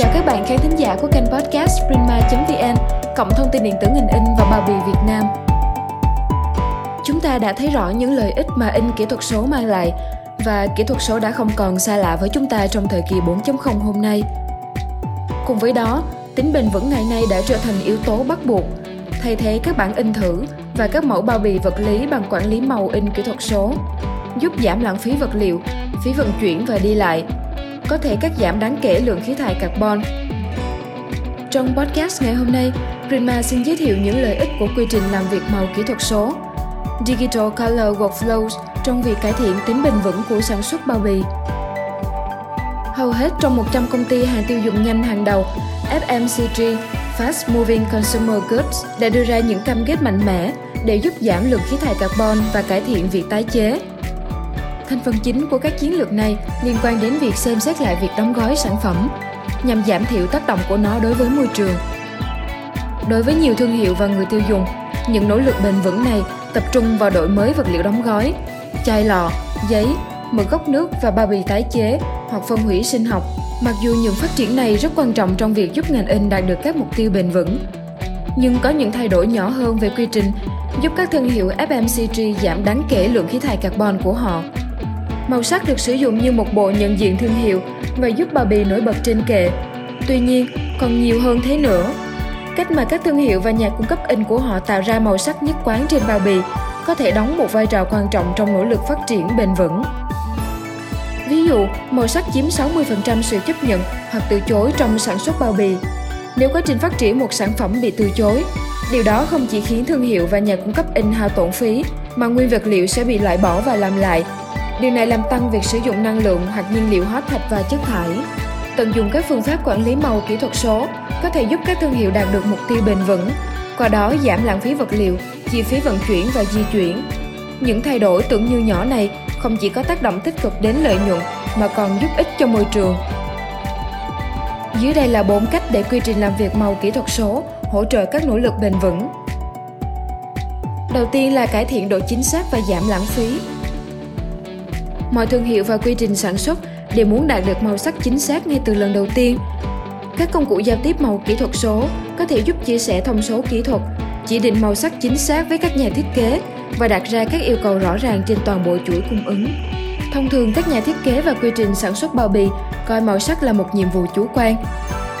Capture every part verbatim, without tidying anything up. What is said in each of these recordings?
Chào các bạn khán thính giả của kênh podcast Prima.vn, cộng thông tin điện tử ngành in và bao bì Việt Nam. Chúng ta đã thấy rõ những lợi ích mà in kỹ thuật số mang lại và kỹ thuật số đã không còn xa lạ với chúng ta trong thời kỳ bốn chấm không hôm nay. Cùng với đó, tính bền vững ngày nay đã trở thành yếu tố bắt buộc, thay thế các bản in thử và các mẫu bao bì vật lý bằng quản lý màu in kỹ thuật số, giúp giảm lãng phí vật liệu, phí vận chuyển và đi lại, có thể cắt giảm đáng kể lượng khí thải carbon. Trong podcast ngày hôm nay, Prima xin giới thiệu những lợi ích của quy trình làm việc màu kỹ thuật số, Digital Color Workflows trong việc cải thiện tính bền vững của sản xuất bao bì. Hầu hết trong một trăm công ty hàng tiêu dùng nhanh hàng đầu, ép em xê giê, Fast Moving Consumer Goods đã đưa ra những cam kết mạnh mẽ để giúp giảm lượng khí thải carbon và cải thiện việc tái chế. Thành phần chính của các chiến lược này liên quan đến việc xem xét lại việc đóng gói sản phẩm nhằm giảm thiểu tác động của nó đối với môi trường. Đối với nhiều thương hiệu và người tiêu dùng, những nỗ lực bền vững này tập trung vào đổi mới vật liệu đóng gói, chai lọ, giấy, mực gốc nước và bao bì tái chế hoặc phân hủy sinh học. Mặc dù những phát triển này rất quan trọng trong việc giúp ngành in đạt được các mục tiêu bền vững, nhưng có những thay đổi nhỏ hơn về quy trình giúp các thương hiệu ép em xê giê giảm đáng kể lượng khí thải carbon của họ. Màu sắc được sử dụng như một bộ nhận diện thương hiệu và giúp bao bì nổi bật trên kệ. Tuy nhiên, còn nhiều hơn thế nữa. Cách mà các thương hiệu và nhà cung cấp in của họ tạo ra màu sắc nhất quán trên bao bì có thể đóng một vai trò quan trọng trong nỗ lực phát triển bền vững. Ví dụ, màu sắc chiếm sáu mươi phần trăm sự chấp nhận hoặc từ chối trong sản xuất bao bì. Nếu quá trình phát triển một sản phẩm bị từ chối, điều đó không chỉ khiến thương hiệu và nhà cung cấp in hao tổn phí, mà nguyên vật liệu sẽ bị loại bỏ và làm lại. Điều này làm tăng việc sử dụng năng lượng hoặc nhiên liệu hóa thạch và chất thải. Tận dụng các phương pháp quản lý màu kỹ thuật số có thể giúp các thương hiệu đạt được mục tiêu bền vững, qua đó giảm lãng phí vật liệu, chi phí vận chuyển và di chuyển. Những thay đổi tưởng như nhỏ này không chỉ có tác động tích cực đến lợi nhuận mà còn giúp ích cho môi trường. Dưới đây là bốn cách để quy trình làm việc màu kỹ thuật số hỗ trợ các nỗ lực bền vững. Đầu tiên là cải thiện độ chính xác và giảm lãng phí. Mọi thương hiệu và quy trình sản xuất đều muốn đạt được màu sắc chính xác ngay từ lần đầu tiên. Các công cụ giao tiếp màu kỹ thuật số có thể giúp chia sẻ thông số kỹ thuật, chỉ định màu sắc chính xác với các nhà thiết kế và đặt ra các yêu cầu rõ ràng trên toàn bộ chuỗi cung ứng. Thông thường, các nhà thiết kế và quy trình sản xuất bao bì coi màu sắc là một nhiệm vụ chủ quan.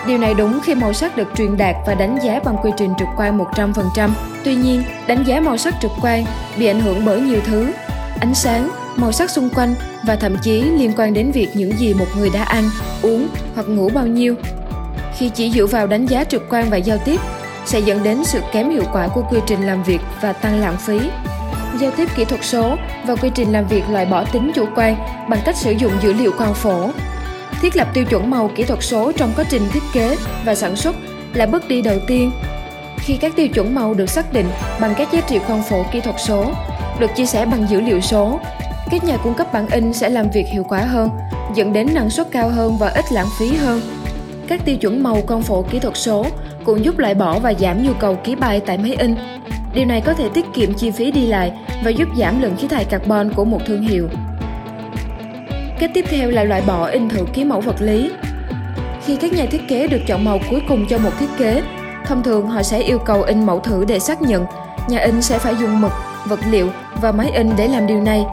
Điều này đúng khi màu sắc được truyền đạt và đánh giá bằng quy trình trực quan một trăm phần trăm. Tuy nhiên, đánh giá màu sắc trực quan bị ảnh hưởng bởi nhiều thứ: ánh sáng, màu sắc xung quanh và thậm chí liên quan đến việc những gì một người đã ăn, uống hoặc ngủ bao nhiêu. Khi chỉ dựa vào đánh giá trực quan và giao tiếp, sẽ dẫn đến sự kém hiệu quả của quy trình làm việc và tăng lãng phí. Giao tiếp kỹ thuật số và quy trình làm việc loại bỏ tính chủ quan bằng cách sử dụng dữ liệu quang phổ. Thiết lập tiêu chuẩn màu kỹ thuật số trong quá trình thiết kế và sản xuất là bước đi đầu tiên. Khi các tiêu chuẩn màu được xác định bằng các giá trị quang phổ kỹ thuật số, được chia sẻ bằng dữ liệu số, các nhà cung cấp bản in sẽ làm việc hiệu quả hơn, dẫn đến năng suất cao hơn và ít lãng phí hơn. Các tiêu chuẩn màu quang phổ kỹ thuật số cũng giúp loại bỏ và giảm nhu cầu ký bài tại máy in. Điều này có thể tiết kiệm chi phí đi lại và giúp giảm lượng khí thải carbon của một thương hiệu. Cách tiếp theo là loại bỏ in thử ký mẫu vật lý. Khi các nhà thiết kế được chọn màu cuối cùng cho một thiết kế, thông thường họ sẽ yêu cầu in mẫu thử để xác nhận. Nhà in sẽ phải dùng mực, vật liệu và máy in để làm điều này.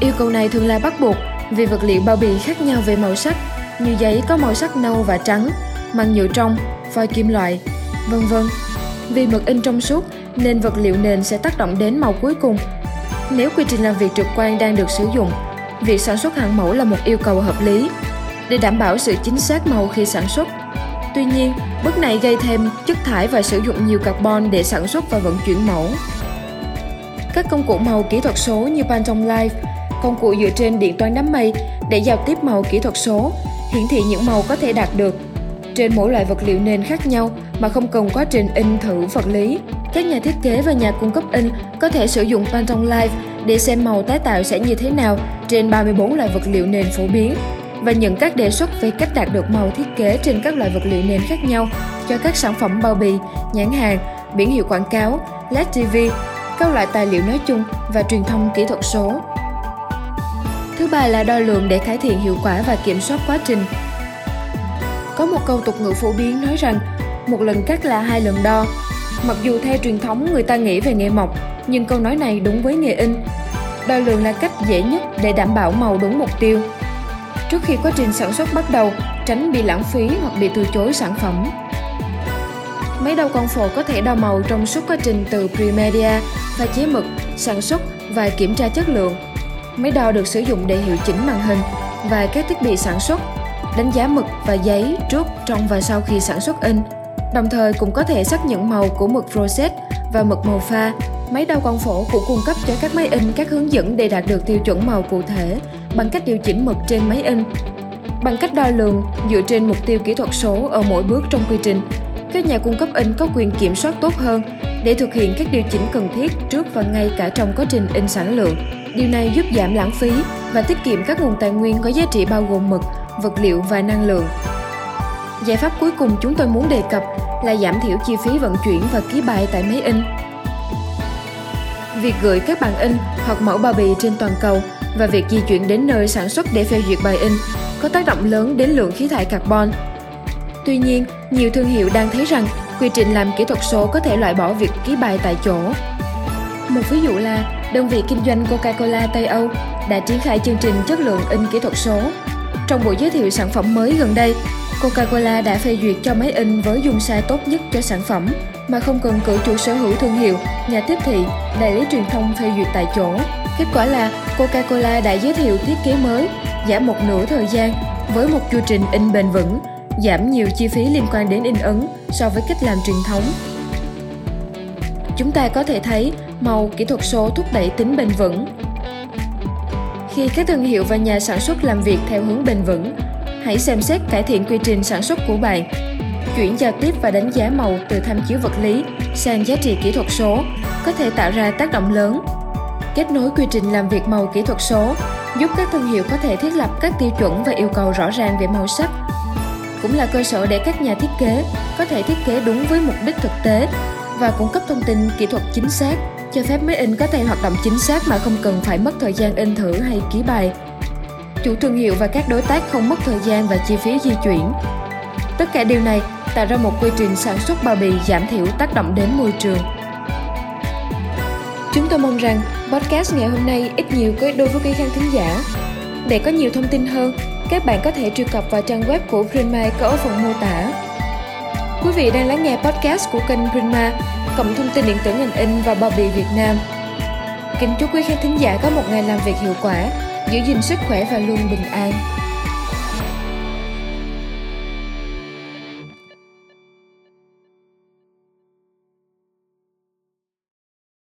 Yêu cầu này thường là bắt buộc vì vật liệu bao bì khác nhau về màu sắc, như giấy có màu sắc nâu và trắng, màng nhựa trong, phôi kim loại, vân vân. Vì mực in trong suốt nên vật liệu nền sẽ tác động đến màu cuối cùng. Nếu quy trình làm việc trực quan đang được sử dụng, việc sản xuất hàng mẫu là một yêu cầu hợp lý để đảm bảo sự chính xác màu khi sản xuất. Tuy nhiên, bước này gây thêm chất thải và sử dụng nhiều carbon để sản xuất và vận chuyển mẫu. Các công cụ màu kỹ thuật số như Pantone LIVE, công cụ dựa trên điện toán đám mây để giao tiếp màu kỹ thuật số, hiển thị những màu có thể đạt được trên mỗi loại vật liệu nền khác nhau mà không cần quá trình in thử vật lý. Các nhà thiết kế và nhà cung cấp in có thể sử dụng Pantone LIVE để xem màu tái tạo sẽ như thế nào trên ba mươi bốn loại vật liệu nền phổ biến và nhận các đề xuất về cách đạt được màu thiết kế trên các loại vật liệu nền khác nhau cho các sản phẩm bao bì, nhãn hàng, biển hiệu quảng cáo, led ti vi, các loại tài liệu nói chung và truyền thông kỹ thuật số. Thứ ba là đo lường để cải thiện hiệu quả và kiểm soát quá trình. Có một câu tục ngữ phổ biến nói rằng một lần cắt là hai lần đo. Mặc dù theo truyền thống người ta nghĩ về nghề mộc, nhưng câu nói này đúng với nghề in. Đo lường là cách dễ nhất để đảm bảo màu đúng mục tiêu. Trước khi quá trình sản xuất bắt đầu, tránh bị lãng phí hoặc bị từ chối sản phẩm. Máy đo con phổ có thể đo màu trong suốt quá trình từ pre-media, pha chế mực, sản xuất và kiểm tra chất lượng. Máy đo được sử dụng để hiệu chỉnh màn hình và các thiết bị sản xuất, đánh giá mực và giấy trước, trong và sau khi sản xuất in. Đồng thời cũng có thể xác nhận màu của mực process và mực màu pha. Máy đo con phổ cũng cung cấp cho các máy in các hướng dẫn để đạt được tiêu chuẩn màu cụ thể bằng cách điều chỉnh mực trên máy in. Bằng cách đo lường dựa trên mục tiêu kỹ thuật số ở mỗi bước trong quy trình, các nhà cung cấp in có quyền kiểm soát tốt hơn để thực hiện các điều chỉnh cần thiết trước và ngay cả trong quá trình in sản lượng. Điều này giúp giảm lãng phí và tiết kiệm các nguồn tài nguyên có giá trị bao gồm mực, vật liệu và năng lượng. Giải pháp cuối cùng chúng tôi muốn đề cập là giảm thiểu chi phí vận chuyển và ký bài tại máy in. Việc gửi các bản in hoặc mẫu bao bì trên toàn cầu và việc di chuyển đến nơi sản xuất để phê duyệt bài in có tác động lớn đến lượng khí thải carbon. Tuy nhiên, nhiều thương hiệu đang thấy rằng quy trình làm kỹ thuật số có thể loại bỏ việc ký bài tại chỗ. Một ví dụ là đơn vị kinh doanh Coca-Cola Tây Âu đã triển khai chương trình chất lượng in kỹ thuật số. Trong buổi giới thiệu sản phẩm mới gần đây, Coca-Cola đã phê duyệt cho máy in với dung sai tốt nhất cho sản phẩm mà không cần cử chủ sở hữu thương hiệu, nhà tiếp thị, đại lý truyền thông phê duyệt tại chỗ. Kết quả là Coca-Cola đã giới thiệu thiết kế mới, giảm một nửa thời gian với một chu trình in bền vững, giảm nhiều chi phí liên quan đến in ấn so với cách làm truyền thống. Chúng ta có thể thấy màu kỹ thuật số thúc đẩy tính bền vững. Khi các thương hiệu và nhà sản xuất làm việc theo hướng bền vững, hãy xem xét cải thiện quy trình sản xuất của bạn, chuyển giao tiếp và đánh giá màu từ tham chiếu vật lý sang giá trị kỹ thuật số có thể tạo ra tác động lớn. Kết nối quy trình làm việc màu kỹ thuật số giúp các thương hiệu có thể thiết lập các tiêu chuẩn và yêu cầu rõ ràng về màu sắc, cũng là cơ sở để các nhà thiết kế có thể thiết kế đúng với mục đích thực tế và cung cấp thông tin kỹ thuật chính xác, cho phép máy in có thể hoạt động chính xác mà không cần phải mất thời gian in thử hay ký bài. Chủ thương hiệu và các đối tác không mất thời gian và chi phí di chuyển. Tất cả điều này tạo ra một quy trình sản xuất bao bì giảm thiểu tác động đến môi trường. Chúng tôi mong rằng podcast ngày hôm nay ít nhiều có ích đối với các khán thính giả. Để có nhiều thông tin hơn, các bạn có thể truy cập vào trang web của Prima có ở phần mô tả. Quý vị đang lắng nghe podcast của kênh Prima, cộng thông tin điện tử ngành in và bao bì Việt Nam. Kính chúc quý khán thính giả có một ngày làm việc hiệu quả, giữ gìn sức khỏe và luôn bình an.